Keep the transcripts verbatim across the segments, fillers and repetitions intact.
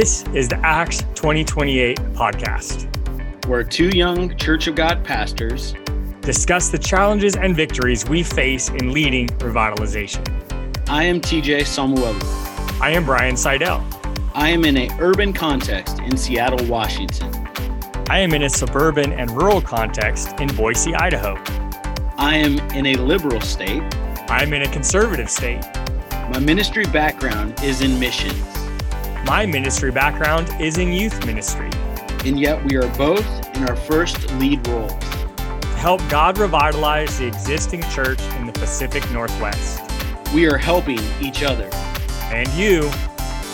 This is the Acts twenty twenty-eight Podcast, where two young Church of God pastors discuss the challenges and victories we face in leading revitalization. I am T J Samuel. I am Brian Seidel. I am in an urban context in Seattle, Washington. I am in a suburban and rural context in Boise, Idaho. I am in a liberal state. I am in a conservative state. My ministry background is in missions. My ministry background is in youth ministry. And yet we are both in our first lead roles to help God revitalize the existing church in the Pacific Northwest. We are helping each other and you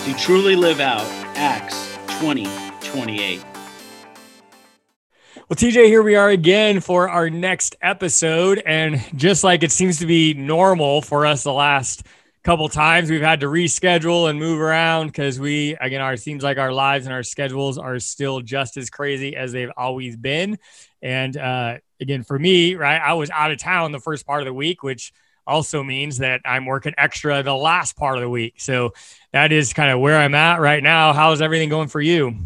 to truly live out Acts twenty twenty-eight. Well, T J, here we are again for our next episode. And just like it seems to be normal for us the last couple times, we've had to reschedule and move around because we, again, our, it seems like our lives and our schedules are still just as crazy as they've always been. And uh, again, for me, right, I was out of town the first part of the week, which also means that I'm working extra the last part of the week. So that is kind of where I'm at right now. How's everything going for you?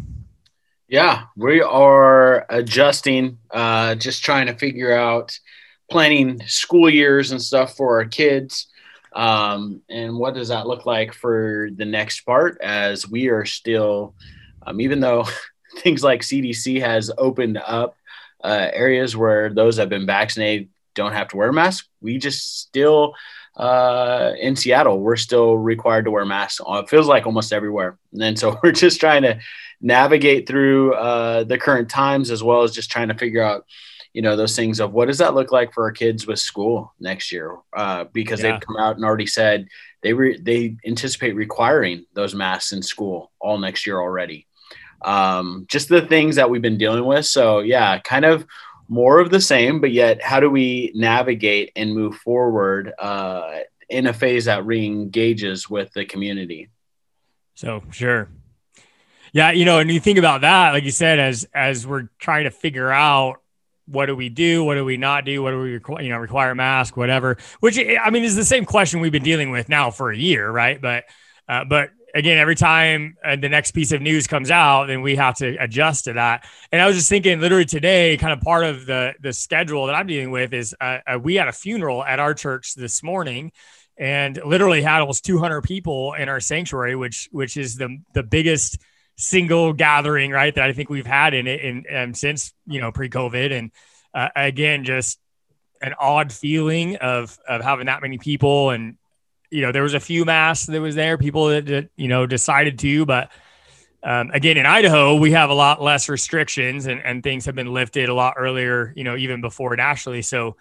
Yeah, we are adjusting, uh, just trying to figure out planning school years and stuff for our kids. Um, and what does that look like for the next part, as we are still, um, even though things like C D C has opened up uh, areas where those that have been vaccinated don't have to wear masks, we just still uh, in Seattle, we're still required to wear masks. It feels like almost everywhere. And so we're just trying to navigate through uh, the current times, as well as just trying to figure out, you know, those things of what does that look like for our kids with school next year? Uh, because yeah. They've come out and already said they re- they anticipate requiring those masks in school all next year already. Um, just the things that we've been dealing with. So yeah, kind of more of the same, but yet how do we navigate and move forward uh, in a phase that re-engages with the community? So sure. Yeah, you know, and you think about that, like you said, as as we're trying to figure out what do we do, what do we not do, what do we requ- you know require a mask, whatever. Which I mean is the same question we've been dealing with now for a year, right? But uh, but again, every time uh, the next piece of news comes out, then we have to adjust to that. And I was just thinking, literally today, kind of part of the the schedule that I'm dealing with is uh, uh, we had a funeral at our church this morning. And literally had almost two hundred people in our sanctuary, which which is the the biggest single gathering, right, that I think we've had in it in, in since, you know, pre-COVID. And uh, again, just an odd feeling of of having that many people. And, you know, there was a few masks that was there, people that, that you know, decided to. But um, again, in Idaho, we have a lot less restrictions and, and things have been lifted a lot earlier, you know, even before nationally. So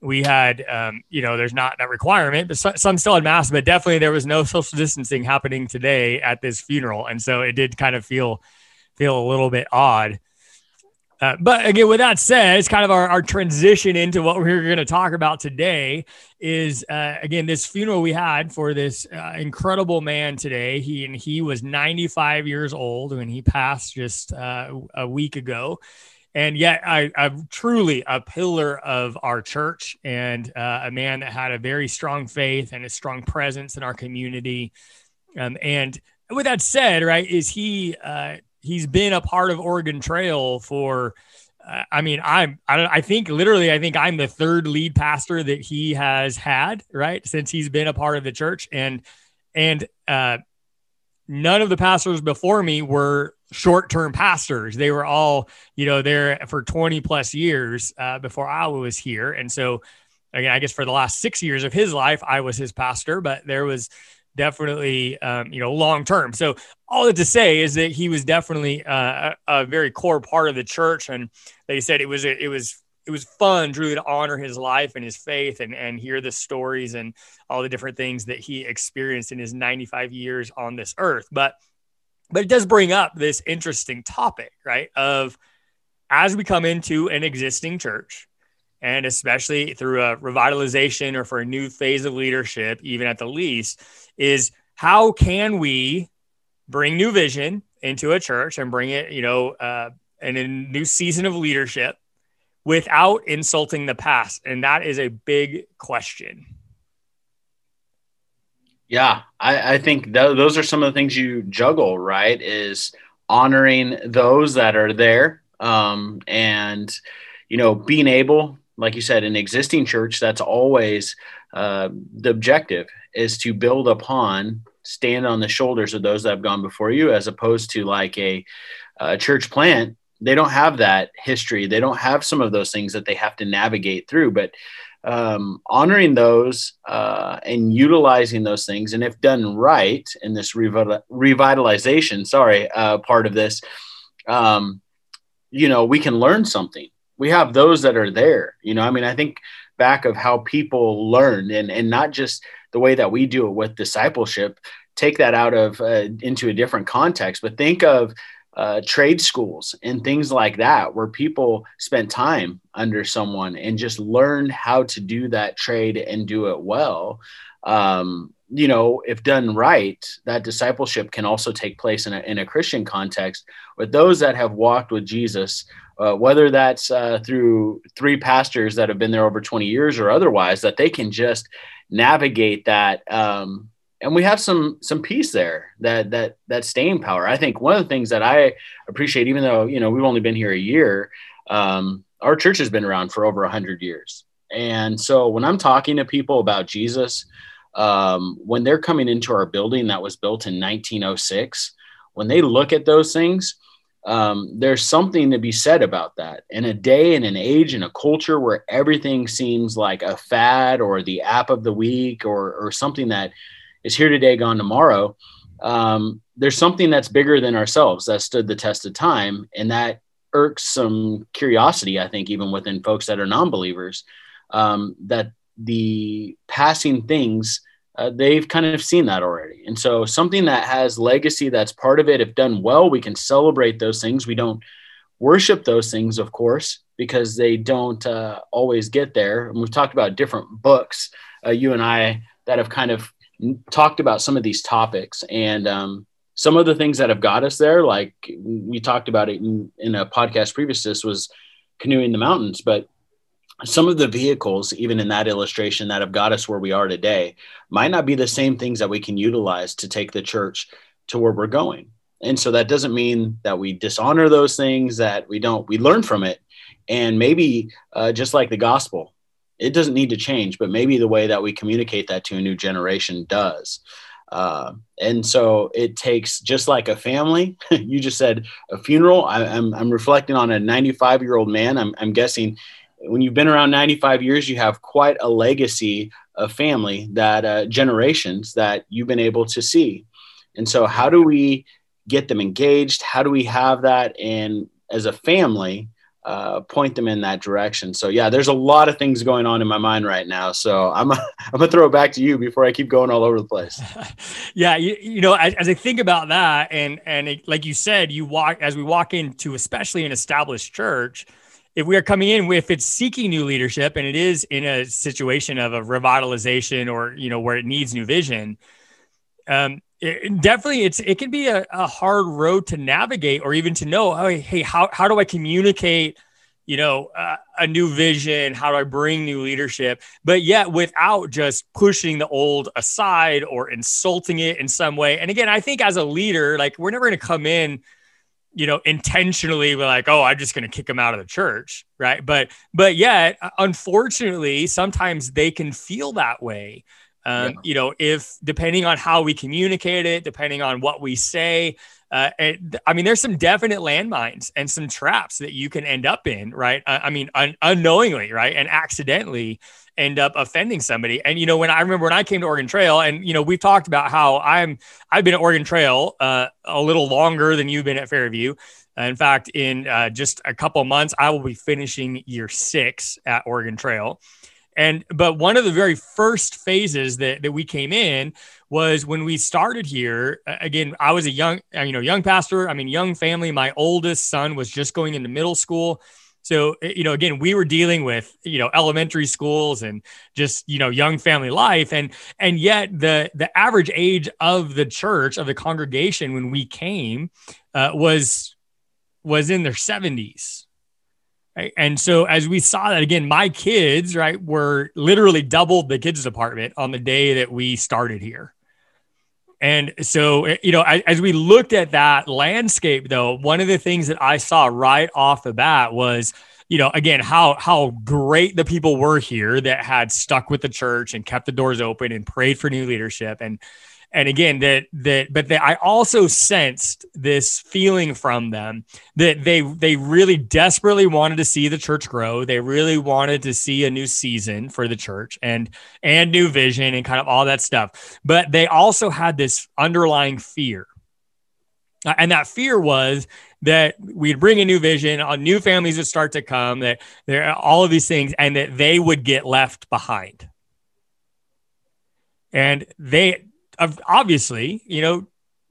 we had, um, you know, there's not that requirement, but so, some still had masks, but definitely there was no social distancing happening today at this funeral. And so it did kind of feel, feel a little bit odd. Uh, but again, with that said, it's kind of our, our transition into what we're going to talk about today is, uh, again, this funeral we had for this uh, incredible man today. He and he was ninety-five years old when he passed just uh, a week ago. And yet I, I'm truly a pillar of our church and uh, a man that had a very strong faith and a strong presence in our community. Um, and with that said, right, is he, uh, he's been a part of Oregon Trail for, uh, I mean, I'm, I, I think literally, I think I'm the third lead pastor that he has had, right, since he's been a part of the church. And, and uh, none of the pastors before me were short-term pastors. They were all, you know, there for twenty plus years uh, before I was here. And so again, I guess for the last six years of his life, I was his pastor, but there was definitely, um, you know, long-term. So all that to say is that he was definitely uh, a, a very core part of the church. And they said, it was, a, it was, it was fun, Drew, to honor his life and his faith and, and hear the stories and all the different things that he experienced in his ninety-five years on this earth. But But it does bring up this interesting topic, right? Of as we come into an existing church, and especially through a revitalization or for a new phase of leadership, even at the least, is how can we bring new vision into a church and bring it, you know, uh, in a new season of leadership without insulting the past? And that is a big question. Yeah, I, I think th- those are some of the things you juggle, right? Is honoring those that are there, um, and, you know, being able, like you said, in existing church, that's always uh, the objective, is to build upon, stand on the shoulders of those that have gone before you, as opposed to like a, a church plant. They don't have that history. They don't have some of those things that they have to navigate through, but um, honoring those uh, and utilizing those things. And if done right in this revi- revitalization, sorry, uh, part of this, um, you know, we can learn something. We have those that are there, you know, I mean, I think back of how people learn, and, and not just the way that we do it with discipleship, take that out of uh, into a different context, but think of Uh, trade schools and things like that, where people spent time under someone and just learned how to do that trade and do it well. Um, you know, if done right, that discipleship can also take place in a, in a Christian context with those that have walked with Jesus, uh, whether that's uh, through three pastors that have been there over twenty years or otherwise, that they can just navigate that, um, and we have some some peace there, that that that staying power. I think one of the things that I appreciate, even though, you know, we've only been here a year, um, our church has been around for over one hundred years. And so when I'm talking to people about Jesus, um, when they're coming into our building that was built in nineteen oh six, when they look at those things, um, there's something to be said about that. In a day and an age and a culture where everything seems like a fad or the app of the week or or something that is here today, gone tomorrow. Um, there's something that's bigger than ourselves that stood the test of time. And that irks some curiosity, I think, even within folks that are non-believers, um, that the passing things, uh, they've kind of seen that already. And so something that has legacy, that's part of it. If done well, we can celebrate those things. We don't worship those things, of course, because they don't uh, always get there. And we've talked about different books, uh, you and I, that have kind of talked about some of these topics, and um, some of the things that have got us there. Like we talked about it in, in a podcast previous, this was canoeing the mountains, but some of the vehicles, even in that illustration, that have got us where we are today might not be the same things that we can utilize to take the church to where we're going. And so that doesn't mean that we dishonor those things, that we don't, we learn from it. And maybe uh, just like the gospel, it doesn't need to change, but maybe the way that we communicate that to a new generation does. Uh, and so it takes, just like a family, you just said a funeral. I, I'm, I'm reflecting on a ninety-five year old man. I'm, I'm guessing when you've been around ninety-five years, you have quite a legacy of family, that uh, generations that you've been able to see. And so how do we get them engaged? How do we have that? And as a family, Uh, point them in that direction. So yeah, there's a lot of things going on in my mind right now. So I'm, a, I'm gonna throw it back to you before I keep going all over the place. yeah. You, you know, as, as I think about that, and, and it, like you said, you walk, as we walk into, especially an established church, if we are coming in with, it's seeking new leadership, and it is in a situation of a revitalization, or, you know, where it needs new vision. Um, It definitely, it's it can be a, a hard road to navigate, or even to know, oh, hey, how how do I communicate, you know, uh, a new vision? How do I bring new leadership? But yet without just pushing the old aside or insulting it in some way. And again, I think as a leader, like, we're never going to come in, you know, intentionally, we're like, oh, I'm just going to kick them out of the church, right? But but yet, unfortunately, sometimes they can feel that way. Um, yeah. You know, if depending on how we communicate it, depending on what we say, uh, it, I mean, there's some definite landmines and some traps that you can end up in, right? I, I mean, un- unknowingly, right? And accidentally end up offending somebody. And, you know, when I remember when I came to Oregon Trail, and, you know, we've talked about how I'm, I've been at Oregon Trail uh, a little longer than you've been at Fairview. In fact, in uh, just a couple months, I will be finishing year six at Oregon Trail. And, but one of the very first phases that, that we came in was when we started here. Again, I was a young, you know, young pastor. I mean, young family. My oldest son was just going into middle school. So, you know, again, we were dealing with, you know, elementary schools and just, you know, young family life. And, and yet the, the average age of the church, of the congregation when we came, uh, was, was in their seventies. And so as we saw that, again, my kids, right, were literally doubled the kids department on the day that we started here. And so, you know, as we looked at that landscape, though, one of the things that I saw right off the bat was, you know, again, how how great the people were here that had stuck with the church and kept the doors open and prayed for new leadership. And and again, that that but that I also sensed this feeling from them that they they really desperately wanted to see the church grow. They really wanted to see a new season for the church and and new vision and kind of all that stuff. But they also had this underlying fear. And that fear was that we'd bring a new vision, new families would start to come, that there are all of these things, and that they would get left behind. And they obviously, you know,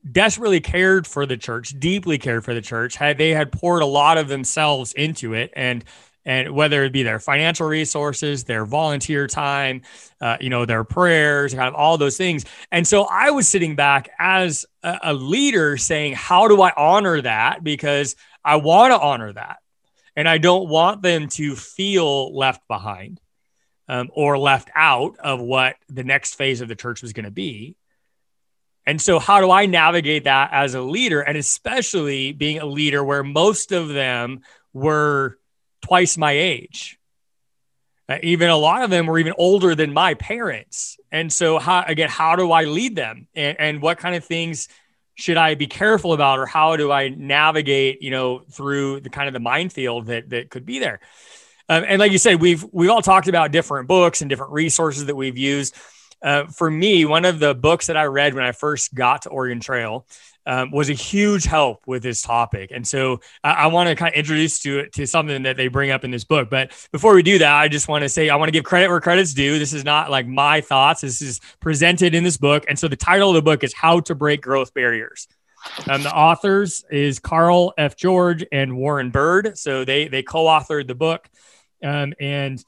desperately cared for the church, deeply cared for the church. Had they had poured a lot of themselves into it, and and whether it be their financial resources, their volunteer time, uh, you know, their prayers, kind of all those things. And so I was sitting back as a, a leader saying, how do I honor that? Because I want to honor that. And I don't want them to feel left behind um, or left out of what the next phase of the church was going to be. And so how do I navigate that as a leader? And especially being a leader where most of them were twice my age. Uh, even a lot of them were even older than my parents. And so how, again, how do I lead them? And, and what kind of things should I be careful about, or how do I navigate, you know, through the kind of the minefield that, that could be there. Um, and like you said, we've, we've all talked about different books and different resources that we've used. Uh, for me, one of the books that I read when I first got to Oregon Trail Um, was a huge help with this topic. And so I, I want to kind of introduce to it to something that they bring up in this book. But before we do that, I just want to say, I want to give credit where credit's due. This is not like my thoughts. This is presented in this book. And so the title of the book is How to Break Growth Barriers. Um, the authors is Carl F. George and Warren Bird. So they, they co-authored the book. Um, and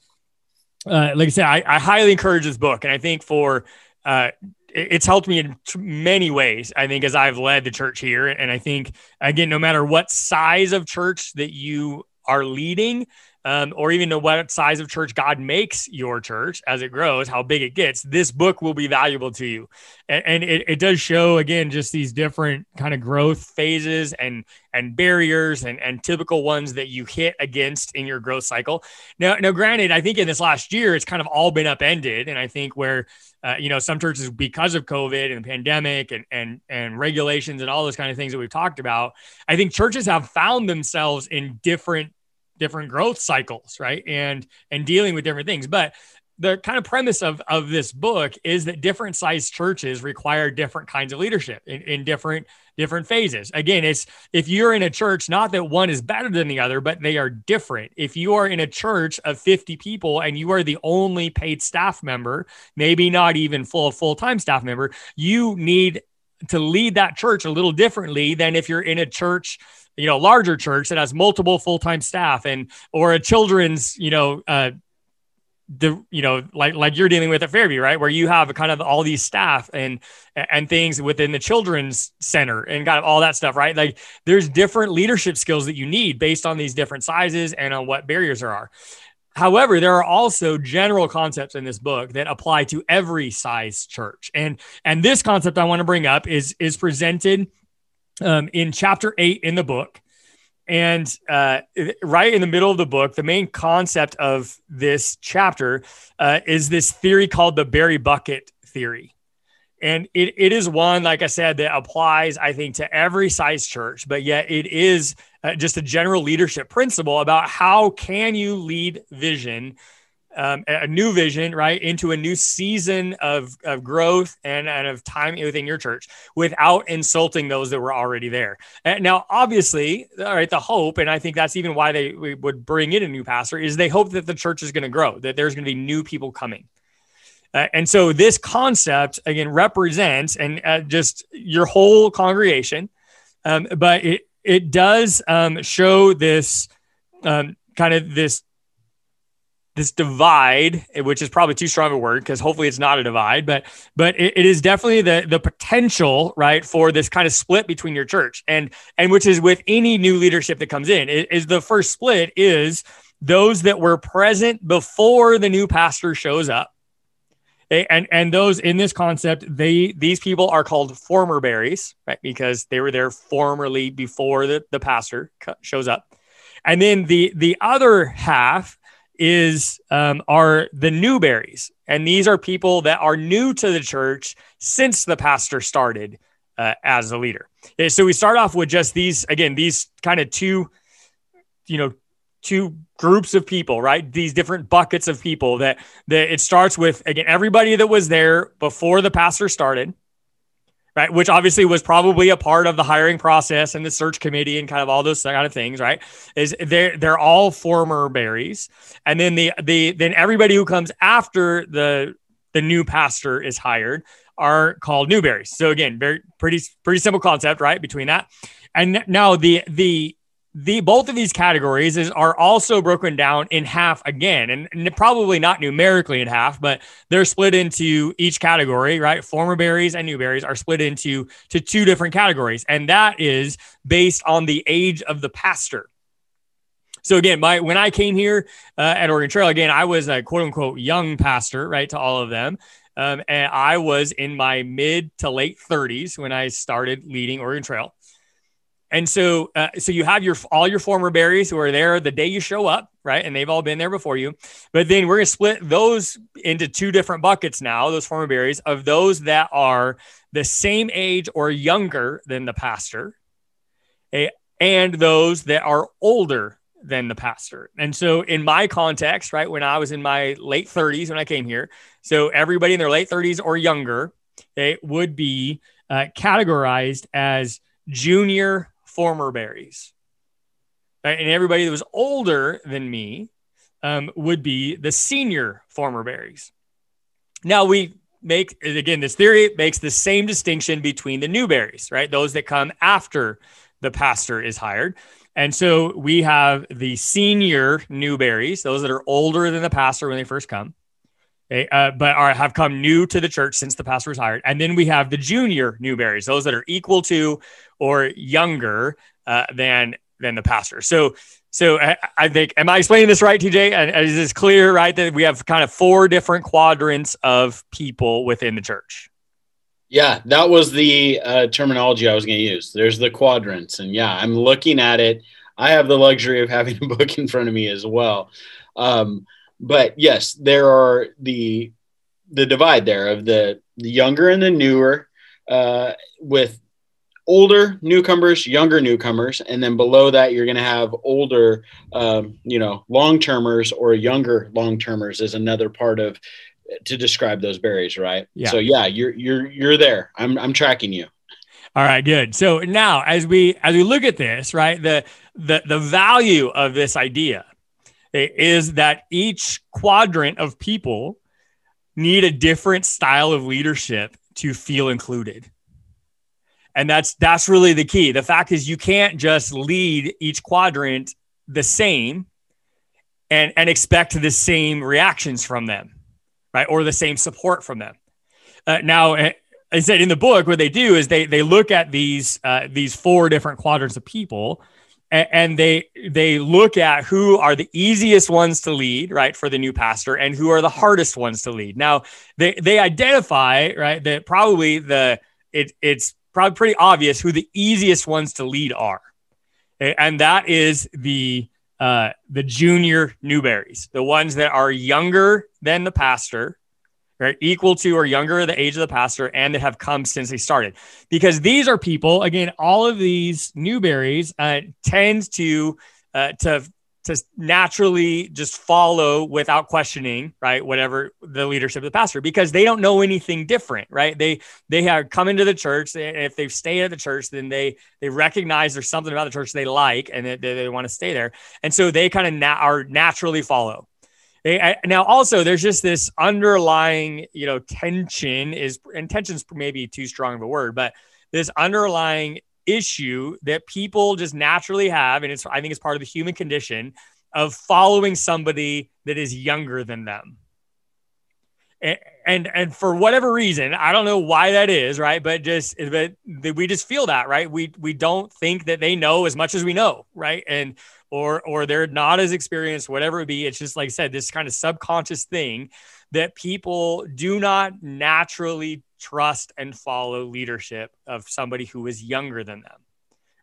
uh, like I said, I, I highly encourage this book. And I think for, uh, it's helped me in many ways, I think, as I've led the church here. And I think, again, no matter what size of church that you are leading, um, or even to what size of church God makes your church as it grows, how big it gets, this book will be valuable to you. And, and it, it does show, again, just these different kind of growth phases and and barriers and, and typical ones that you hit against in your growth cycle. Now, now, granted, I think in this last year, it's kind of all been upended. And I think where, uh, you know, some churches, because of COVID and the pandemic and, and, and regulations and all those kind of things that we've talked about, I think churches have found themselves in different different growth cycles, right? And, and dealing with different things. But the kind of premise of, of this book is that different sized churches require different kinds of leadership in, in different, different phases. Again, it's, if you're in a church, not that one is better than the other, but they are different. If you are in a church of fifty people and you are the only paid staff member, maybe not even full full-time staff member, you need to lead that church a little differently than if you're in a church, you know, larger church that has multiple full-time staff, and, or a children's, you know, uh, the, you know, like, like you're dealing with at Fairview, right? Where you have kind of all these staff and, and things within the children's center and kind of all that stuff, right? Like there's different leadership skills that you need based on these different sizes and on what barriers there are. However, there are also general concepts in this book that apply to every size church. And, and this concept I want to bring up is, is presented um, in chapter eight in the book. And uh, right in the middle of the book, the main concept of this chapter uh, is this theory called the Berry Bucket theory. And it it is one, like I said, that applies, I think, to every size church, but yet it is uh, just a general leadership principle about how can you lead vision, um, a new vision, right, into a new season of, of growth and, and of time within your church without insulting those that were already there. And now, obviously, all right, the hope, and I think that's even why they we would bring in a new pastor, is they hope that the church is going to grow, that there's going to be new people coming. Uh, and so this concept, again, represents and uh, just your whole congregation, um, but it it does um, show this um, kind of this this divide, which is probably too strong of a word because hopefully it's not a divide, but but it, it is definitely the the potential, right, for this kind of split between your church, and and which is with any new leadership that comes in. It is the first split is those that were present before the new pastor shows up, They, and, and those in this concept, they these people are called former berries, right? Because they were there formerly before the, the pastor shows up. And then the the other half is um, are the new berries. And these are people that are new to the church since the pastor started uh, as the leader. So we start off with just these, again, these kind of two, you know, two groups of people, right? These different buckets of people that, that it starts with, again, everybody that was there before the pastor started, right? Which obviously was probably a part of the hiring process and the search committee and kind of all those kind of things, right? Is they're, they're all former berries. And then the, the, then everybody who comes after the, the new pastor is hired are called new berries. So again, very, pretty, pretty simple concept, right? Between that. And now the, the, The both of these categories is, are also broken down in half again, and, and probably not numerically in half, but they're split into each category, right? Former berries and new berries are split into to two different categories, and that is based on the age of the pastor. So again, my when I came here uh, at Oregon Trail, again, I was a quote unquote young pastor, right, to all of them. Um, and I was in my mid to late thirties when I started leading Oregon Trail. And so, uh, so you have your, all your former berries who are there the day you show up, right? And they've all been there before you, but then we're going to split those into two different buckets now, those former berries of those that are the same age or younger than the pastor, okay, and those that are older than the pastor. And so in my context, right, when I was in my late thirties, when I came here, so everybody in their late thirties or younger, okay, would be uh, categorized as junior former berries, right? And everybody that was older than me um, would be the senior former berries. Now we make, again, this theory makes the same distinction between the new berries, right? Those that come after the pastor is hired. And so we have the senior new berries, those that are older than the pastor when they first come, okay, uh, but are, have come new to the church since the pastor was hired. And then we have the junior new berries, those that are equal to or younger uh, than than the pastor. So, so I, I think, am I explaining this right, T J? Is this clear, right, that we have kind of four different quadrants of people within the church? Yeah, that was the uh, terminology I was going to use. There's the quadrants. And yeah, I'm looking at it. I have the luxury of having a book in front of me as well. Um But yes, there are the the divide there of the, the younger and the newer, uh, with older newcomers, younger newcomers, and then below that you're going to have older, um, you know, long-termers or younger long-termers is another part of to describe those berries, right? Yeah. So yeah, you're you're you're there. I'm I'm tracking you. All right, good. So now as we as we look at this, right, the the the value of this idea is that each quadrant of people need a different style of leadership to feel included. And that's that's really the key. The fact is you can't just lead each quadrant the same and, and expect the same reactions from them, right? Or the same support from them. Uh, now, I said in the book, what they do is they they look at these uh, these four different quadrants of people, and they they look at who are the easiest ones to lead, right, for the new pastor, and who are the hardest ones to lead. Now they they identify, right, that probably the it it's probably pretty obvious who the easiest ones to lead are, and that is the uh, the junior new berries, the ones that are younger than the pastor, right, equal to or younger the age of the pastor, and that have come since they started. Because these are people, again, all of these new berries uh, tend to uh, to to naturally just follow without questioning, right, whatever the leadership of the pastor, because they don't know anything different, right? They they have come into the church, and if they've stayed at the church, then they they recognize there's something about the church they like, and that they, they want to stay there, and so they kind of na- are naturally follow. Now, also, there's just this underlying, you know, tension is, and tension's maybe too strong of a word, but this underlying issue that people just naturally have, and it's, I think it's part of the human condition of following somebody that is younger than them. And, and, and for whatever reason, I don't know why that is, right? But just, but we just feel that, right? We, we don't think that they know as much as we know, right? And or or they're not as experienced, whatever it be. It's just, like I said, this kind of subconscious thing that people do not naturally trust and follow leadership of somebody who is younger than them.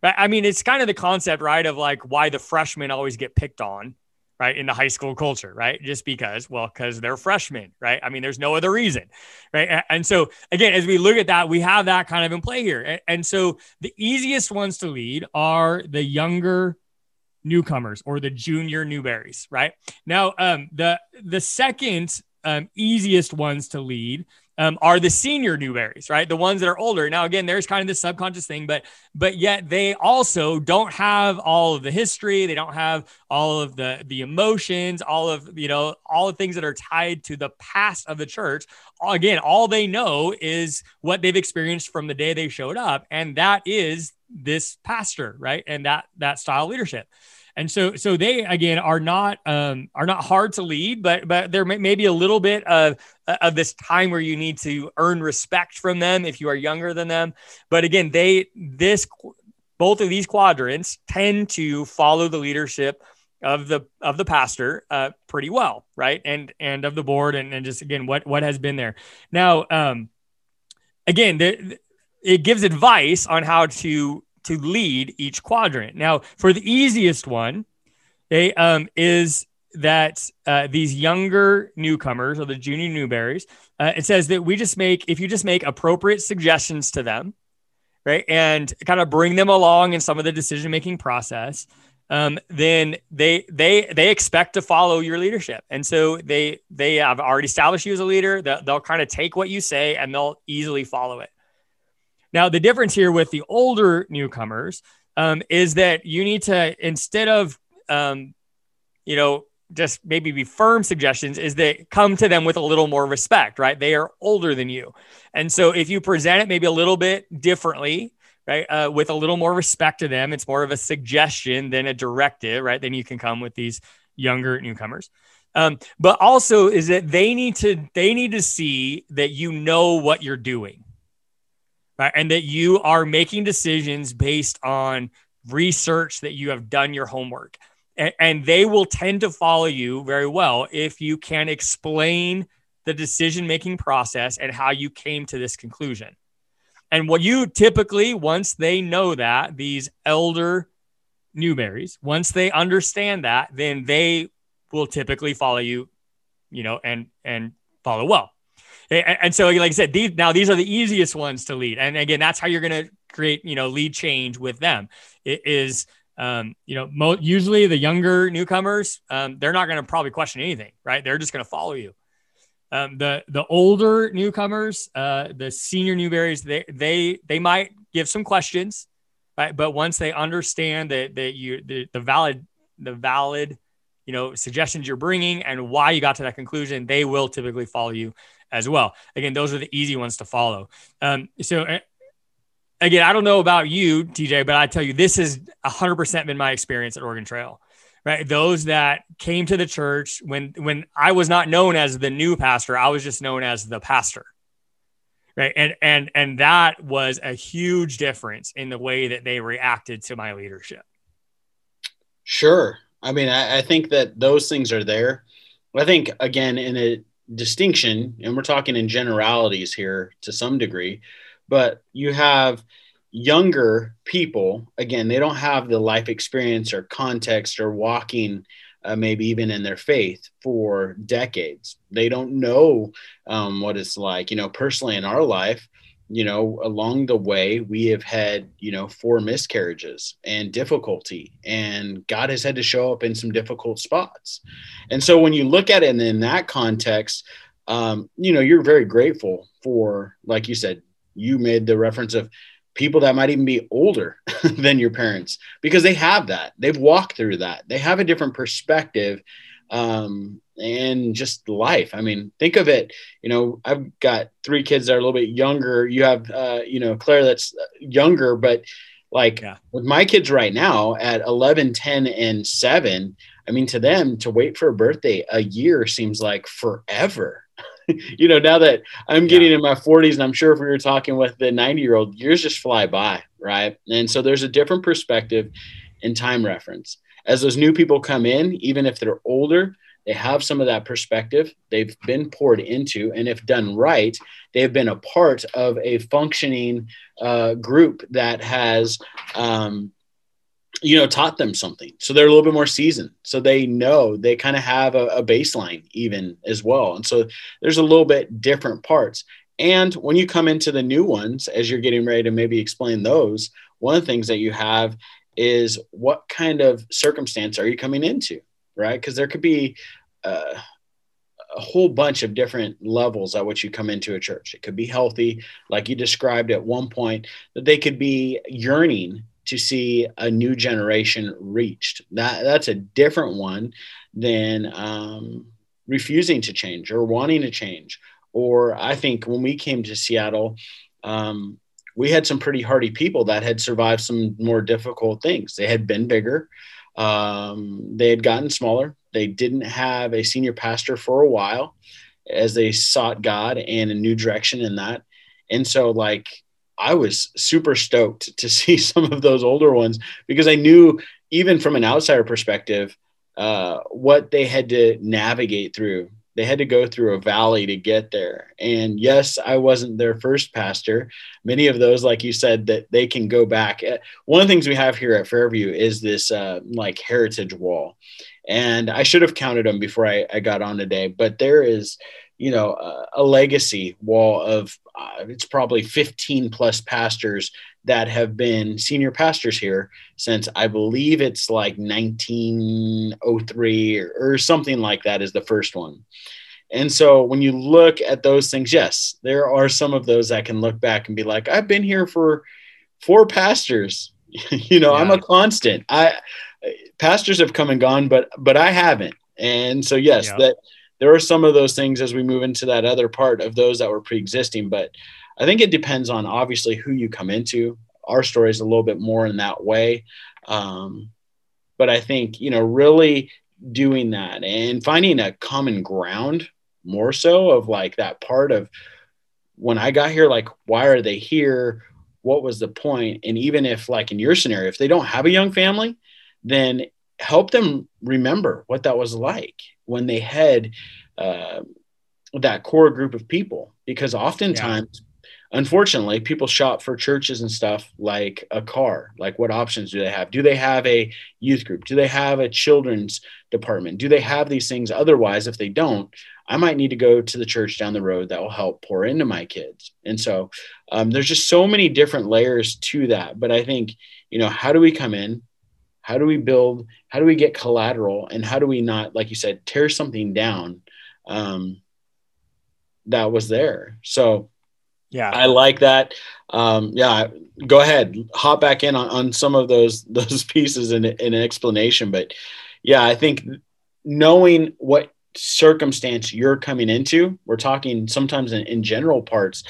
Right? I mean, it's kind of the concept, right, of like why the freshmen always get picked on, right, in the high school culture, right? Just because, well, because they're freshmen, right? I mean, there's no other reason, right? And so, again, as we look at that, we have that kind of in play here. And so the easiest ones to lead are the younger newcomers or the junior newberries, right? Now, um, the the second um, easiest ones to lead um, are the senior newberries, right? The ones that are older. Now, again, there's kind of this subconscious thing, but, but yet they also don't have all of the history. They don't have all of the, the emotions, all of, you know, all the things that are tied to the past of the church. Again, all they know is what they've experienced from the day they showed up. And that is this pastor, right? And that, that style of leadership. And so, so they, again, are not, um, are not hard to lead, but, but there may, may be a little bit of, of this time where you need to earn respect from them if you are younger than them. But again, they, this, both of these quadrants tend to follow the leadership of the, of the pastor, uh, pretty well. Right. And, and of the board and, and just, again, what, what has been there now. Um, again, the, it gives advice on how to, to lead each quadrant. Now, for the easiest one, they um, is that uh, these younger newcomers or the junior newberries, uh, it says that we just make, if you just make appropriate suggestions to them, right, and kind of bring them along in some of the decision-making process, um, then they they they expect to follow your leadership. And so they they have already established you as a leader. They'll, they'll kind of take what you say and they'll easily follow it. Now, the difference here with the older newcomers um, is that you need to, instead of, um, you know, just maybe be firm suggestions, is that come to them with a little more respect, right? They are older than you. And so if you present it maybe a little bit differently, right, uh, with a little more respect to them, it's more of a suggestion than a directive, right? Then you can come with these younger newcomers. Um, but also is that they need to, they need to see that you know what you're doing. Right? And that you are making decisions based on research, that you have done your homework. And, and they will tend to follow you very well if you can explain the decision-making process and how you came to this conclusion. And what you typically, once they know that, these elder newberries, once they understand that, then they will typically follow you, you know, and and follow well. And so, like I said, these, now these are the easiest ones to lead. And again, that's how you're going to create, you know, lead change with them. It is, um, you know, mo- usually the younger newcomers, um, they're not going to probably question anything, right? They're just going to follow you. Um, the the older newcomers, uh, the senior newberries, they they they might give some questions, right? But once they understand that that you the, the valid the valid, you know, suggestions you're bringing and why you got to that conclusion, they will typically follow you as well. Again, those are the easy ones to follow. Um, so uh, again, I don't know about you, T J, but I tell you, this has one hundred percent been my experience at Oregon Trail, right? Those that came to the church when, when I was not known as the new pastor, I was just known as the pastor, right? And, and, and that was a huge difference in the way that they reacted to my leadership. Sure. I mean, I, I think that those things are there. I think, again, in a distinction, and we're talking in generalities here to some degree, but you have younger people, again, they don't have the life experience or context or walking uh, maybe even in their faith for decades. They don't know um, what it's like, you know, personally in our life, you know, along the way, we have had, you know, four miscarriages and difficulty, and God has had to show up in some difficult spots. And so when you look at it in, in that context, um, you know, you're very grateful for, like you said, you made the reference of people that might even be older than your parents, because they have that, they've walked through that. They have a different perspective um, and just life. I mean, think of it, you know, I've got three kids that are a little bit younger. You have, uh, you know, Claire that's younger, but like yeah. with my kids right now at eleven, ten, and seven, I mean, to them to wait for a birthday a year seems like forever. You know, now that I'm getting yeah. in my forties, and I'm sure if we were talking with the ninety year old, years just fly by. Right. And so there's a different perspective and time reference. as those new people come in, even if they're older, they have some of that perspective. They've been poured into, and if done right, they've been a part of a functioning uh, group that has, um, you know, taught them something. So they're a little bit more seasoned. So they know, they kind of have a, a baseline even as well. And so there's a little bit different parts. And when you come into the new ones, as you're getting ready to maybe explain those, one of the things that you have is what kind of circumstance are you coming into? Right? Because there could be uh, a whole bunch of different levels at which you come into a church. It could be healthy, like you described at one point, that they could be yearning to see a new generation reached. That That's a different one than um, refusing to change or wanting to change. Or I think when we came to Seattle, um, we had some pretty hardy people that had survived some more difficult things. They had been bigger. Um, they had gotten smaller. They didn't have a senior pastor for a while as they sought God and a new direction in that. And so like, I was super stoked to see some of those older ones because I knew even from an outsider perspective, uh, what they had to navigate through. They had to go through a valley to get there. And yes, I wasn't their first pastor. Many of those, like you said, that they can go back. One of the things we have here at Fairview is this uh, like heritage wall. And I should have counted them before I, I got on today, but there is, you know, a, a legacy wall of uh, it's probably fifteen plus pastors that have been senior pastors here since I believe it's like nineteen oh three or, or something like that is the first one. And so when you look at those things, yes, there are some of those that can look back and be like, I've been here for four pastors. you know, yeah. I'm a constant. I pastors have come and gone, but, but I haven't. And so, yes, yeah. that there are some of those things as we move into that other part of those that were pre-existing, but I think it depends on obviously who you come into. Our story is a little bit more in that way. Um, but I think, you know, really doing that and finding a common ground more so of like that part of when I got here, like, why are they here? What was the point? And even if like in your scenario, if they don't have a young family, then help them remember what that was like when they had uh, that core group of people, because oftentimes, yeah. unfortunately, people shop for churches and stuff like a car. Like, what options do they have? Do they have a youth group? Do they have a children's department? Do they have these things? Otherwise, if they don't, I might need to go to the church down the road that will help pour into my kids. And so um, there's just so many different layers to that. But I think, you know, how do we come in? How do we build? How do we get collateral? And how do we not, like you said, tear something down um, that was there? So yeah, I like that. Um, yeah, go ahead, hop back in on, on some of those those pieces in, in an explanation. But yeah, I think knowing what circumstance you're coming into, we're talking sometimes in, in general parts,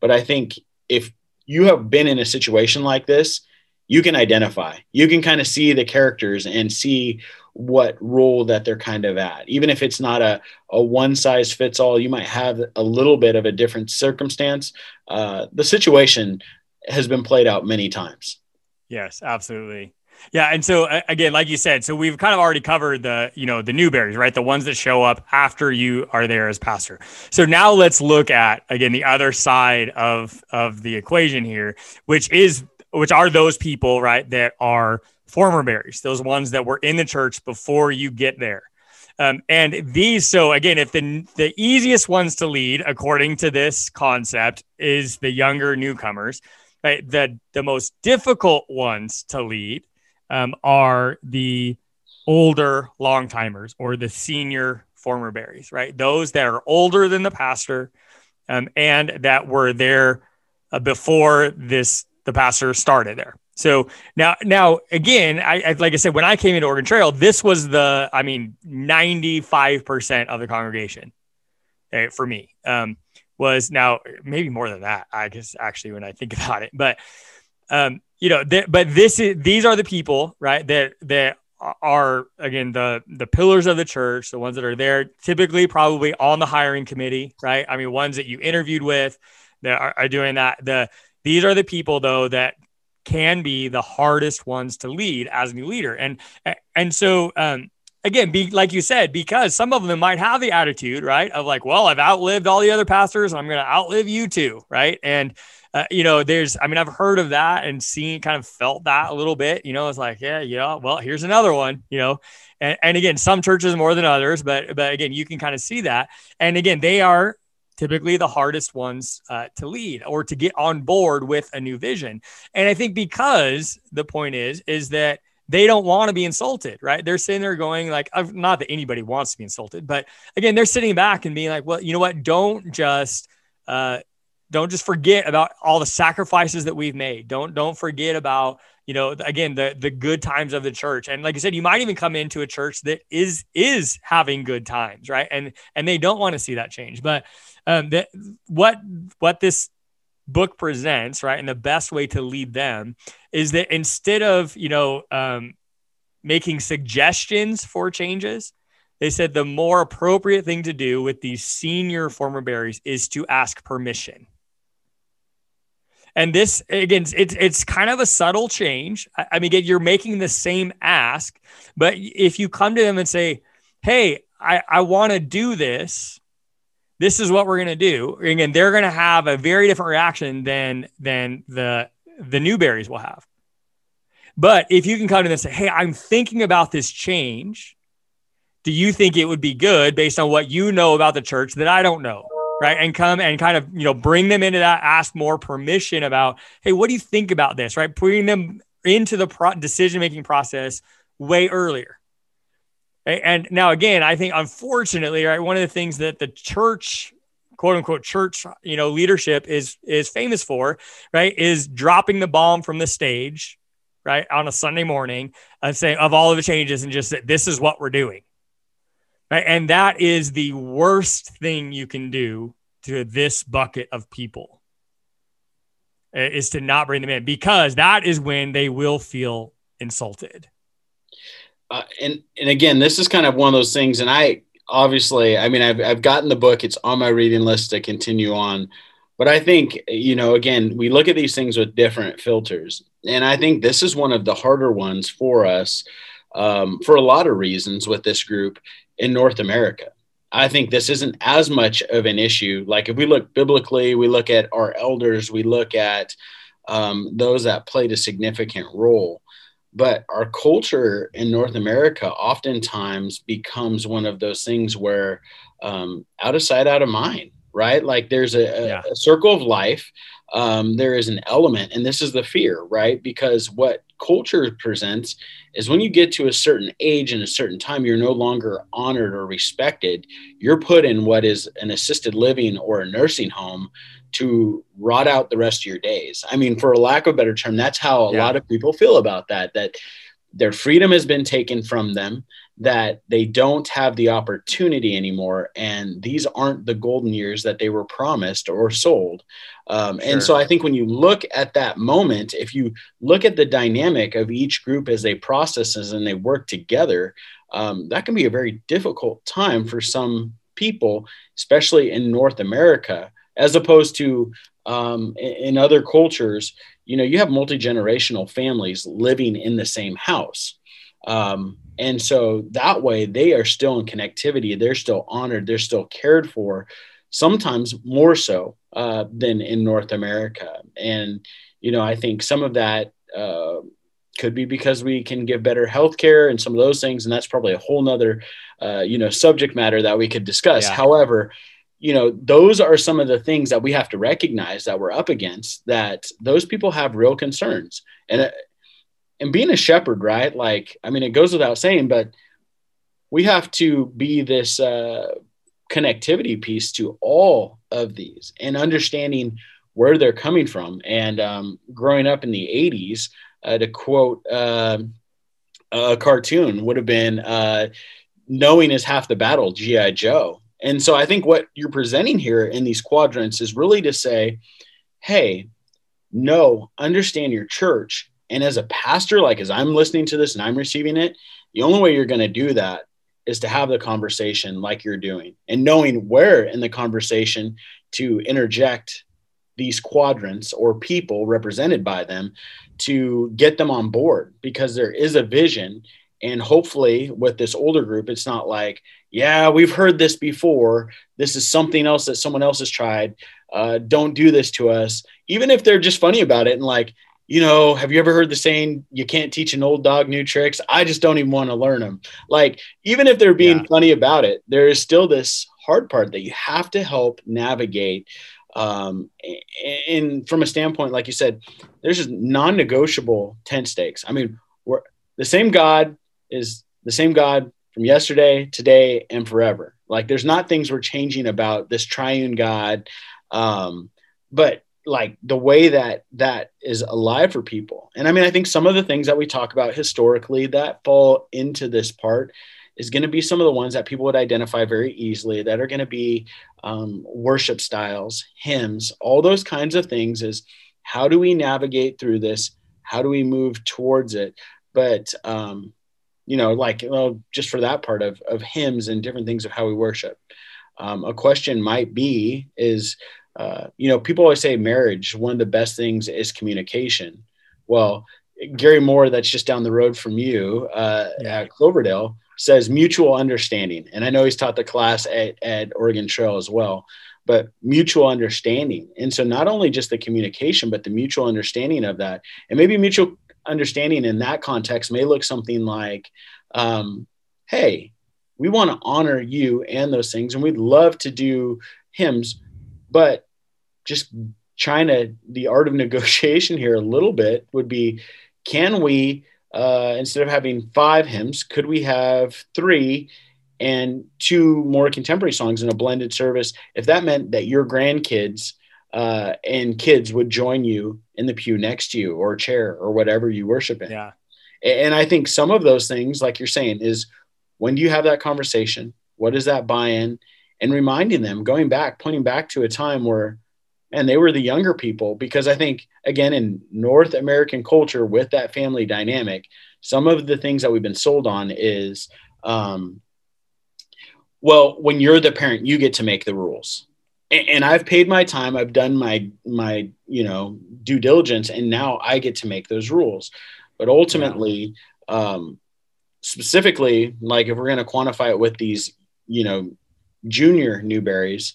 but I think if you have been in a situation like this, you can identify, you can kind of see the characters and see what role that they're kind of at. Even if it's not a, a one size fits all, you might have a little bit of a different circumstance. Uh, the situation has been played out many times. Yes, absolutely. Yeah. And so again, like you said, so we've kind of already covered the, you know, the new barriers, right? The ones that show up after you are there as pastor. So now let's look at, again, the other side of, of the equation here, which is, which are those people, right, that are former barriers, those ones that were in the church before you get there. Um, and these, so again, if the the easiest ones to lead, according to this concept, is the younger newcomers, right? The, the most difficult ones to lead um, are the older long-timers or the senior former barriers, right? Those that are older than the pastor um, and that were there uh, before this the pastor started there. So now, now again, I, I like I said, when I came into Oregon Trail, this was the, I mean, ninety-five percent of the congregation okay, for me um, was now maybe more than that, I guess, actually, when I think about it, but um, you know, th- but this is, these are the people, right, that, that are again, the, the pillars of the church, the ones that are there typically probably on the hiring committee, right? I mean, ones that you interviewed with that are, are doing that. The, these are the people though, that can be the hardest ones to lead as a new leader. And, and so, um, again, be, like you said, because some of them might have the attitude, right, of like, well, I've outlived all the other pastors and I'm going to outlive you too, right? And, uh, you know, there's, I mean, I've heard of that and seen, kind of felt that a little bit, you know, it's like, yeah, yeah, well, here's another one, you know? And, and again, some churches more than others, but, but again, you can kind of see that. And again, they are typically the hardest ones uh, to lead or to get on board with a new vision. And I think because the point is, is that they don't want to be insulted, right? They're sitting there going like, I've, not that anybody wants to be insulted, but again, they're sitting back and being like, well, you know what? Don't just, uh, don't just forget about all the sacrifices that we've made. Don't, don't forget about, you know, again, the, the good times of the church. And like I said, you might even come into a church that is, is having good times, right? And, and they don't want to see that change, but um, that what, what this book presents, right, and the best way to lead them is that instead of, you know, um, making suggestions for changes, they said the more appropriate thing to do with these senior former berries is to ask permission. And this, again, it's, it's kind of a subtle change. I, I mean, again, you're making the same ask, but if you come to them and say, hey, I, I want to do this, this is what we're going to do. Again, they're going to have a very different reaction than, than the, the new berries will have. But if you can come to them and say, hey, I'm thinking about this change. Do you think it would be good based on what you know about the church that I don't know? Right. And come and kind of, you know, bring them into that, ask more permission about, hey, what do you think about this? Right. Bring them into the pro- decision-making process way earlier. And now, again, I think, unfortunately, right, one of the things that the church, quote unquote, church, you know, leadership is, is famous for, right, is dropping the bomb from the stage, right, on a Sunday morning and saying of all of the changes and just that this is what we're doing. Right. And that is the worst thing you can do to this bucket of people, is to not bring them in, because that is when they will feel insulted. Uh, and, and again, this is kind of one of those things. And I obviously, I mean, I've, I've gotten the book, it's on my reading list to continue on, but I think, you know, again, we look at these things with different filters. And I think this is one of the harder ones for us, um, for a lot of reasons with this group in North America. I think this isn't as much of an issue. Like if we look biblically, we look at our elders, we look at um, those that played a significant role. But our culture in North America oftentimes becomes one of those things where um, out of sight, out of mind, right? Like there's a, yeah. a circle of life. Um, there is an element, and this is the fear, right? Because what culture presents is when you get to a certain age and a certain time, you're no longer honored or respected. You're put in what is an assisted living or a nursing home to rot out the rest of your days. I mean, for a lack of a better term, that's how a yeah. lot of people feel about that, that their freedom has been taken from them, that they don't have the opportunity anymore. And these aren't the golden years that they were promised or sold. Um, sure. And so I think when you look at that moment, if you look at the dynamic of each group as they process and they work together, um, that can be a very difficult time for some people, especially in North America, as opposed to um, in other cultures. You know, you have multi-generational families living in the same house. Um, and so that way they are still in connectivity. They're still honored. They're still cared for, sometimes more so uh, than in North America. And, you know, I think some of that uh, could be because we can give better healthcare and some of those things. And that's probably a whole nother, uh, you know, subject matter that we could discuss. Yeah. However, you know, those are some of the things that we have to recognize that we're up against, that those people have real concerns. And, uh, and being a shepherd, right? Like, I mean, it goes without saying, but we have to be this uh, connectivity piece to all of these and understanding where they're coming from. And um, growing up in the eighties, uh, to quote uh, a cartoon, would have been uh, knowing is half the battle, G I Joe. And so I think what you're presenting here in these quadrants is really to say, hey, no, understand your church. And as a pastor, like as I'm listening to this and I'm receiving it, the only way you're going to do that is to have the conversation like you're doing and knowing where in the conversation to interject these quadrants or people represented by them to get them on board, because there is a vision. And hopefully with this older group, it's not like, yeah, we've heard this before. This is something else that someone else has tried. Uh, don't do this to us. Even if they're just funny about it and like, you know, have you ever heard the saying, you can't teach an old dog new tricks? I just don't even want to learn them. Like, even if they're being yeah. funny about it, there is still this hard part that you have to help navigate. Um, and from a standpoint, like you said, there's just non-negotiable tent stakes. I mean, we're the same God is the same God from yesterday, today, and forever. Like, there's not things we're changing about this triune God. Um, but like the way that that is alive for people. And I mean, I think some of the things that we talk about historically that fall into this part is going to be some of the ones that people would identify very easily, that are going to be um, worship styles, hymns, all those kinds of things. Is how do we navigate through this? How do we move towards it? But, um, you know, like, well, just for that part of, of hymns and different things of how we worship, um, a question might be is, uh, you know, people always say marriage, one of the best things is communication. Well, Gary Moore, that's just down the road from you uh, yeah. at Cloverdale, says mutual understanding. And I know he's taught the class at, at Oregon Trail as well, but mutual understanding. And so not only just the communication, but the mutual understanding of that. And maybe mutual understanding in that context may look something like, um, hey, we want to honor you and those things. And we'd love to do hymns, but just trying to, the art of negotiation here a little bit would be, can we, uh, instead of having five hymns, could we have three and two more contemporary songs in a blended service? If that meant that your grandkids uh, and kids would join you in the pew next to you or chair or whatever you worship in. Yeah. And I think some of those things, like you're saying, is when do you have that conversation? What is that buy-in? And reminding them, going back, pointing back to a time where, and they were the younger people, because I think, again, in North American culture with that family dynamic, some of the things that we've been sold on is, um, well, when you're the parent, you get to make the rules. And, and I've paid my time. I've done my, my, you know, due diligence, and now I get to make those rules. But ultimately, um, specifically, like if we're going to quantify it with these, you know, junior Newberries,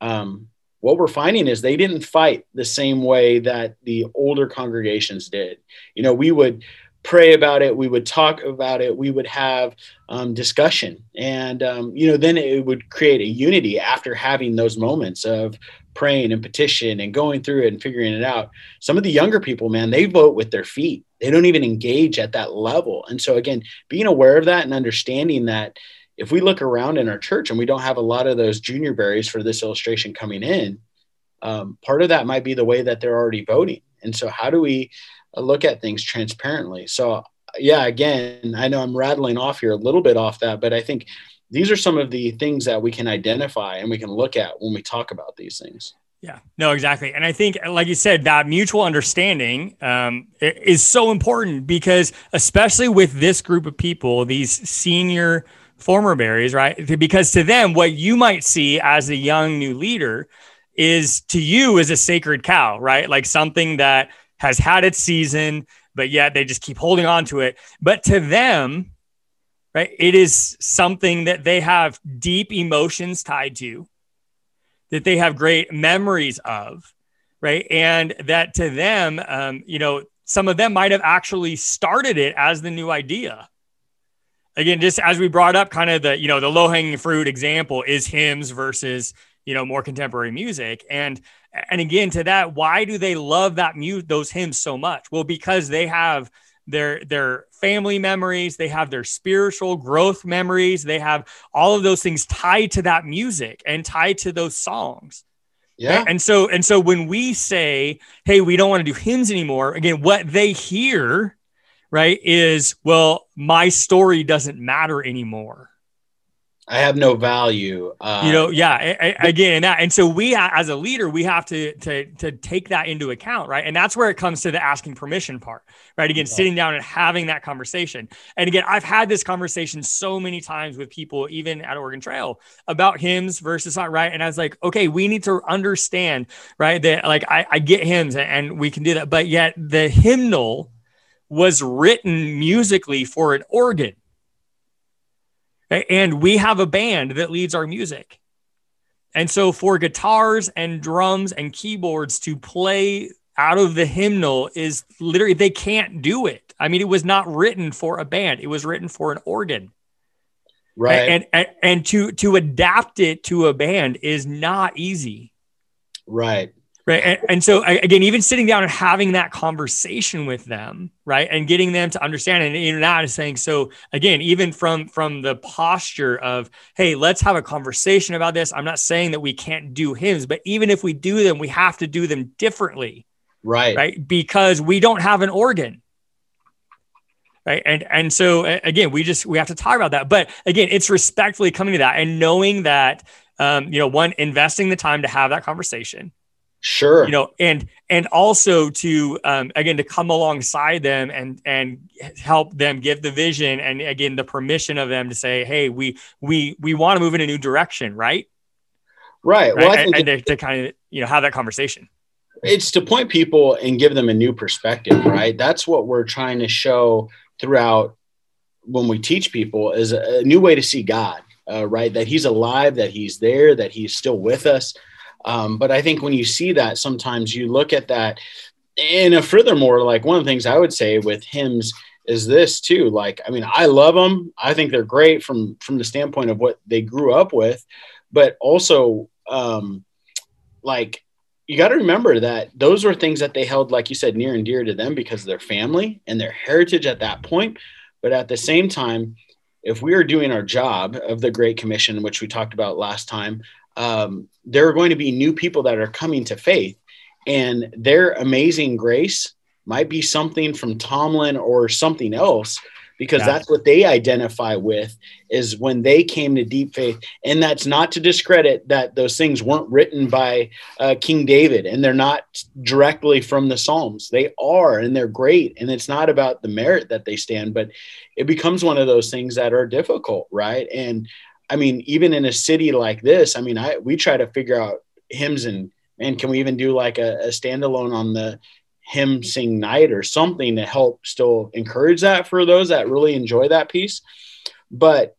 um, what we're finding is they didn't fight the same way that the older congregations did. You know, we would pray about it. We would talk about it. We would have um, discussion. And, um, you know, then it would create a unity after having those moments of praying and petition and going through it and figuring it out. Some of the younger people, man, they vote with their feet. They don't even engage at that level. And so, again, being aware of that and understanding that, if we look around in our church and we don't have a lot of those junior berries for this illustration coming in, um, part of that might be the way that they're already voting. And so how do we look at things transparently? So, yeah, again, I know I'm rattling off here a little bit off that, but I think these are some of the things that we can identify and we can look at when we talk about these things. Yeah, no, exactly. And I think, like you said, that mutual understanding um, is so important, because especially with this group of people, these senior former berries, right? Because to them, what you might see as a young new leader is to you is a sacred cow, right? Like something that has had its season, but yet they just keep holding on to it. But to them, right, it is something that they have deep emotions tied to, that they have great memories of, right? And that to them, um, you know, some of them might have actually started it as the new idea. Again, just as we brought up, kind of the, you know, the low-hanging fruit example is hymns versus, you know, more contemporary music. And, and again, to that, why do they love that mu- those hymns so much? Well, because they have their, their family memories, they have their spiritual growth memories, they have all of those things tied to that music and tied to those songs. Yeah. And so, and so when we say, hey, we don't want to do hymns anymore, again, what they hear, right, is, well, my story doesn't matter anymore. I have no value. Uh, you know, yeah. I, I, again, and, and so we, as a leader, we have to to to take that into account, right? And that's where it comes to the asking permission part, right? Again, yeah. sitting down and having that conversation. And again, I've had this conversation so many times with people, even at Oregon Trail, about hymns versus not, right? And I was like, okay, we need to understand, right? That like I, I get hymns, and, and we can do that, but yet the hymnal was written musically for an organ. And we have a band that leads our music. And so for guitars and drums and keyboards to play out of the hymnal is literally, they can't do it. I mean, it was not written for a band. It was written for an organ. Right. And, and, and to, to adapt it to a band is not easy. Right. Right. And, and so again, even sitting down and having that conversation with them, right. And getting them to understand it, and you're not saying, so again, even from, from the posture of, hey, let's have a conversation about this. I'm not saying that we can't do hymns, but even if we do them, we have to do them differently. Right. Right. Because we don't have an organ. Right. And, and so again, we just, we have to talk about that, but again, it's respectfully coming to that and knowing that, um, you know, one, investing the time to have that conversation. Sure. You know, and, and also to, um, again, to come alongside them and, and help them give the vision. And again, the permission of them to say, hey, we, we, we want to move in a new direction. Right. Right. Well, right? I think and it, to, to kind of, you know, have that conversation. It's to point people and give them a new perspective, right? That's what we're trying to show throughout when we teach people is a new way to see God, uh, right. That he's alive, that he's there, that he's still with us. Um, but I think when you see that, sometimes you look at that. And furthermore, like one of the things I would say with hymns is this too. Like, I mean, I love them. I think they're great from, from the standpoint of what they grew up with, but also um, like you got to remember that those were things that they held, like you said, near and dear to them because of their family and their heritage at that point. But at the same time, if we are doing our job of the Great Commission, which we talked about last time, Um, there are going to be new people that are coming to faith, and their amazing grace might be something from Tomlin or something else, because yeah. that's what they identify with is when they came to deep faith. And that's not to discredit that those things weren't written by uh, King David, and they're not directly from the Psalms. They are, and they're great. And it's not about the merit that they stand, but it becomes one of those things that are difficult, right? And I mean, even in a city like this, I mean, I, we try to figure out hymns and, and can we even do like a, a standalone on the hymn sing night or something to help still encourage that for those that really enjoy that piece. But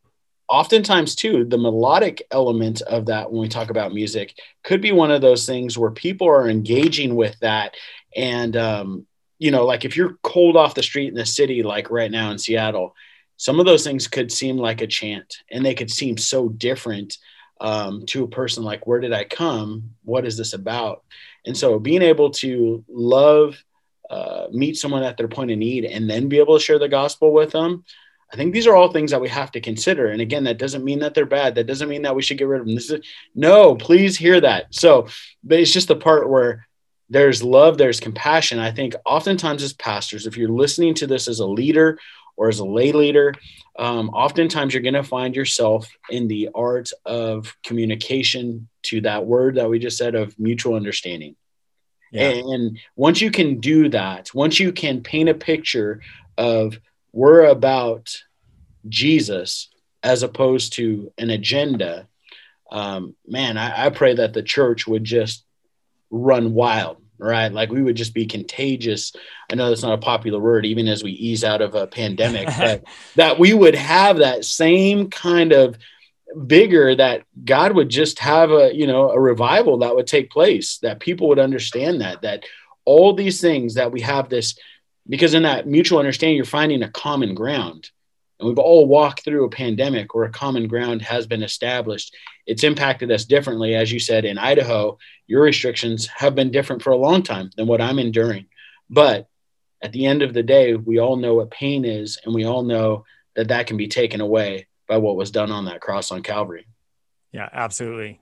oftentimes too, the melodic element of that, when we talk about music, could be one of those things where people are engaging with that. And, um, you know, like if you're cold off the street in the city, like right now in Seattle, some of those things could seem like a chant, and they could seem so different um, to a person like, where did I come? What is this about? And so being able to love, uh, meet someone at their point of need, and then be able to share the gospel with them. I think these are all things that we have to consider. And again, that doesn't mean that they're bad. That doesn't mean that we should get rid of them. This is, no, please hear that. So, but it's just the part where there's love, there's compassion. I think oftentimes as pastors, if you're listening to this as a leader or as a lay leader, um, oftentimes you're going to find yourself in the art of communication to that word that we just said of mutual understanding. Yeah. And once you can do that, once you can paint a picture of we're about Jesus as opposed to an agenda, um, man, I, I pray that the church would just run wild. Right. Like we would just be contagious. I know that's not a popular word, even as we ease out of a pandemic, but that we would have that same kind of vigor, that God would just have a, you know, a revival that would take place, that people would understand that, that all these things that we have this, because in that mutual understanding, you're finding a common ground. And we've all walked through a pandemic where a common ground has been established. It's impacted us differently. As you said, in Idaho, your restrictions have been different for a long time than what I'm enduring. But at the end of the day, we all know what pain is, and we all know that that can be taken away by what was done on that cross on Calvary. Yeah, absolutely.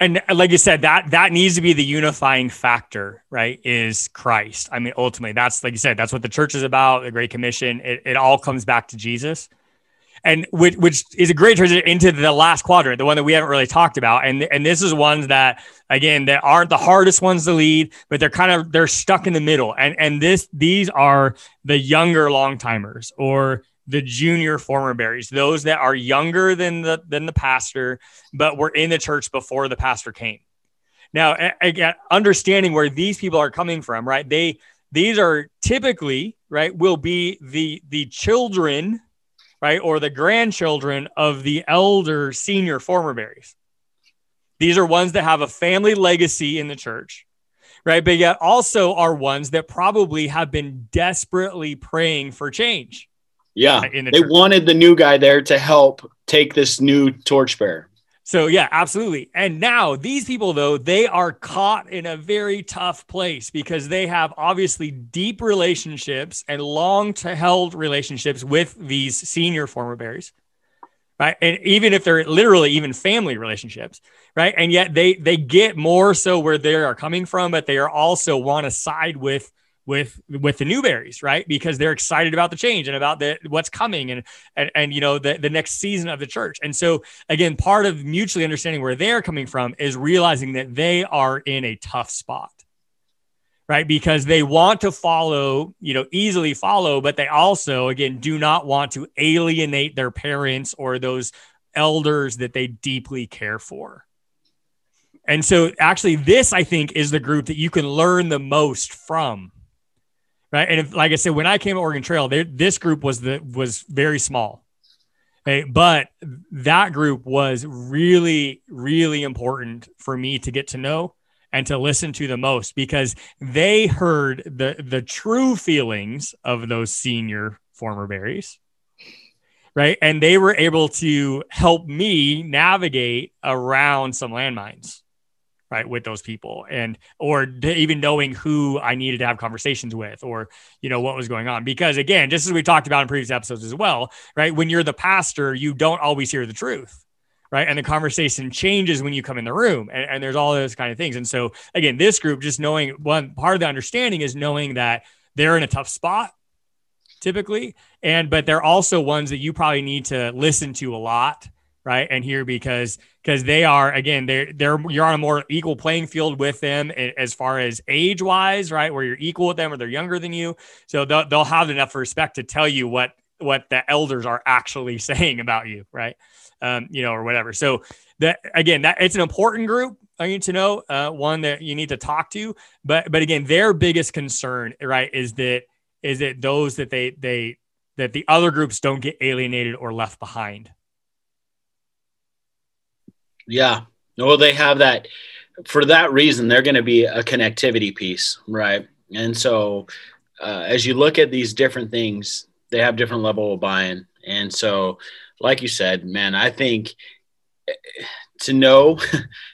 And like you said, that, that needs to be the unifying factor, right? Is Christ. I mean, ultimately that's, like you said, that's what the church is about. The Great Commission, it, it all comes back to Jesus. and which, which is a great transition into the last quadrant, the one that we haven't really talked about. And, and this is ones that, again, that aren't the hardest ones to lead, but they're kind of, they're stuck in the middle. And, and this, these are the younger long timers or the junior former berries, those that are younger than the, than the pastor, but were in the church before the pastor came. Now, again, understanding where these people are coming from, right? They, these are typically, right, will be the, the children, right, or the grandchildren of the elder senior former berries. These are ones that have a family legacy in the church, right? But yet also are ones that probably have been desperately praying for change. Yeah, uh, in the they church. Wanted the new guy there to help take this new torchbearer. So yeah, absolutely. And now these people, though, they are caught in a very tough place because they have obviously deep relationships and long-held relationships with these senior former berries, right? And even if they're literally even family relationships, right? And yet they they get more so where they are coming from, but they are also want to side with with with the new berries, right? Because they're excited about the change and about the what's coming and and, and you know the, the next season of the church. And so again, part of mutually understanding where they're coming from is realizing that they are in a tough spot, right? Because they want to follow, you know, easily follow, but they also again do not want to alienate their parents or those elders that they deeply care for. And so actually this, I think, is the group that you can learn the most from. Right. And if, like I said, when I came to Oregon Trail, they, this group was the was very small, right? But that group was really, really important for me to get to know and to listen to the most because they heard the the true feelings of those senior former berries. Right. And they were able to help me navigate around some landmines. Right, with those people and or even knowing who I needed to have conversations with or, you know, what was going on. Because, again, just as we talked about in previous episodes as well, right, when you're the pastor, you don't always hear the truth. Right. And the conversation changes when you come in the room and, and there's all those kind of things. And so, again, this group, just knowing one part of the understanding is knowing that they're in a tough spot. Typically. And but they're also ones that you probably need to listen to a lot. Right. And here, because because they are, again, they're they're you're on a more equal playing field with them as far as age wise. Right. Where you're equal with them or they're younger than you. So they'll, they'll have enough respect to tell you what what the elders are actually saying about you. Right. Um, you know, or whatever. So that again, that it's an important group. I need to know uh, one that you need to talk to. But but again, their biggest concern, right, is that is that those that they they that the other groups don't get alienated or left behind. Yeah. Well, they have that for that reason. They're going to be a connectivity piece, right? And so uh, as you look at these different things, they have different level of buy-in. And so, like you said, man, I think to know,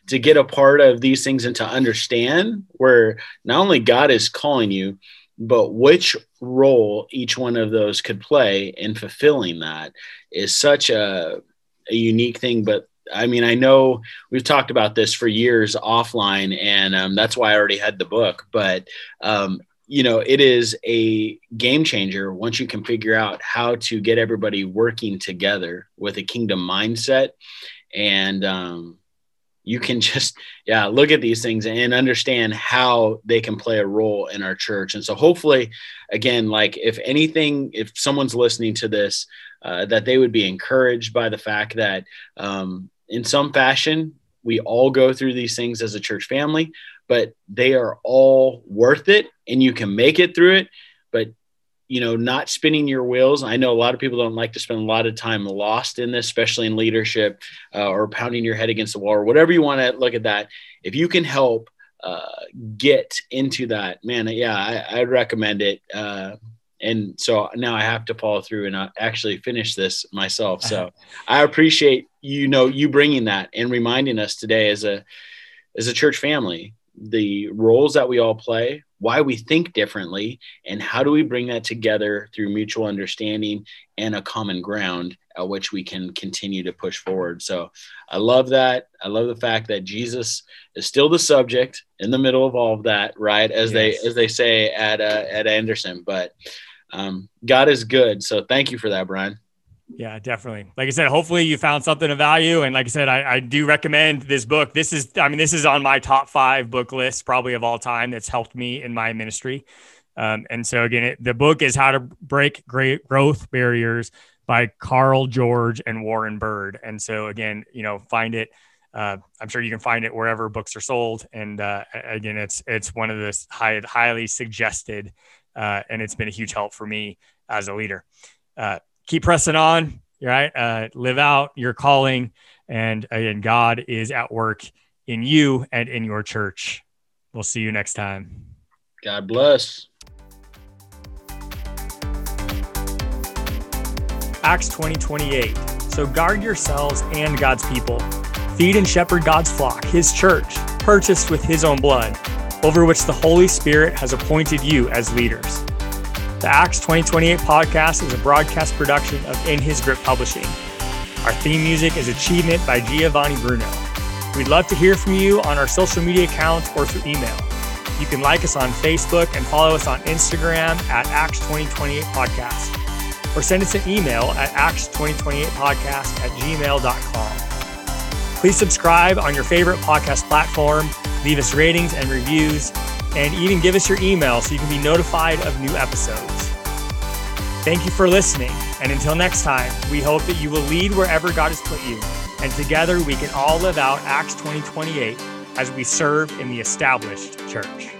to get a part of these things and to understand where not only God is calling you, but which role each one of those could play in fulfilling that is such a, a unique thing. But I mean, I know we've talked about this for years offline, and um, that's why I already had the book. But, um, you know, it is a game changer once you can figure out how to get everybody working together with a kingdom mindset. And um, you can just, yeah, look at these things and understand how they can play a role in our church. And so hopefully, again, like if anything, if someone's listening to this, uh, that they would be encouraged by the fact that, um, in some fashion, we all go through these things as a church family, but they are all worth it and you can make it through it. But, you know, not spinning your wheels. I know a lot of people don't like to spend a lot of time lost in this, especially in leadership uh, or pounding your head against the wall or whatever you want to look at that. If you can help uh, get into that, man, yeah, I, I'd recommend it. Uh, And so now I have to follow through and actually finish this myself. So I appreciate, you know, you bringing that and reminding us today as a, as a church family, the roles that we all play, why we think differently, and how do we bring that together through mutual understanding and a common ground at which we can continue to push forward. So I love that. I love the fact that Jesus is still the subject in the middle of all of that, right? As yes. they, as they say at, uh, at Anderson, but, Um, God is good. So thank you for that, Brian. Yeah, definitely. Like I said, hopefully you found something of value. And like I said, I, I do recommend this book. This is, I mean, this is on my top five book list probably of all time that's helped me in my ministry. Um, and so again, it, the book is How to Break Great Growth Barriers by Carl George and Warren Bird. And so again, you know, find it. Uh, I'm sure you can find it wherever books are sold. And uh, again, it's it's one of the high, highly suggested, uh, and it's been a huge help for me as a leader. Uh, keep pressing on, right? Uh, live out your calling. And again, God is at work in you and in your church. We'll see you next time. God bless. Acts twenty twenty-eight. So guard yourselves and God's people. Feed and shepherd God's flock, his church, purchased with his own blood, over which the Holy Spirit has appointed you as leaders. The Acts twenty twenty-eight podcast is a broadcast production of In His Grip Publishing. Our theme music is Achievement by Giovanni Bruno. We'd love to hear from you on our social media accounts or through email. You can like us on Facebook and follow us on Instagram at Acts twenty twenty-eight Podcast, or send us an email at acts twenty twenty-eight podcast at gmail dot com. Please subscribe on your favorite podcast platform, leave us ratings and reviews, and even give us your email so you can be notified of new episodes. Thank you for listening, and until next time, we hope that you will lead wherever God has put you, and together we can all live out Acts twenty twenty-eight as we serve in the established church.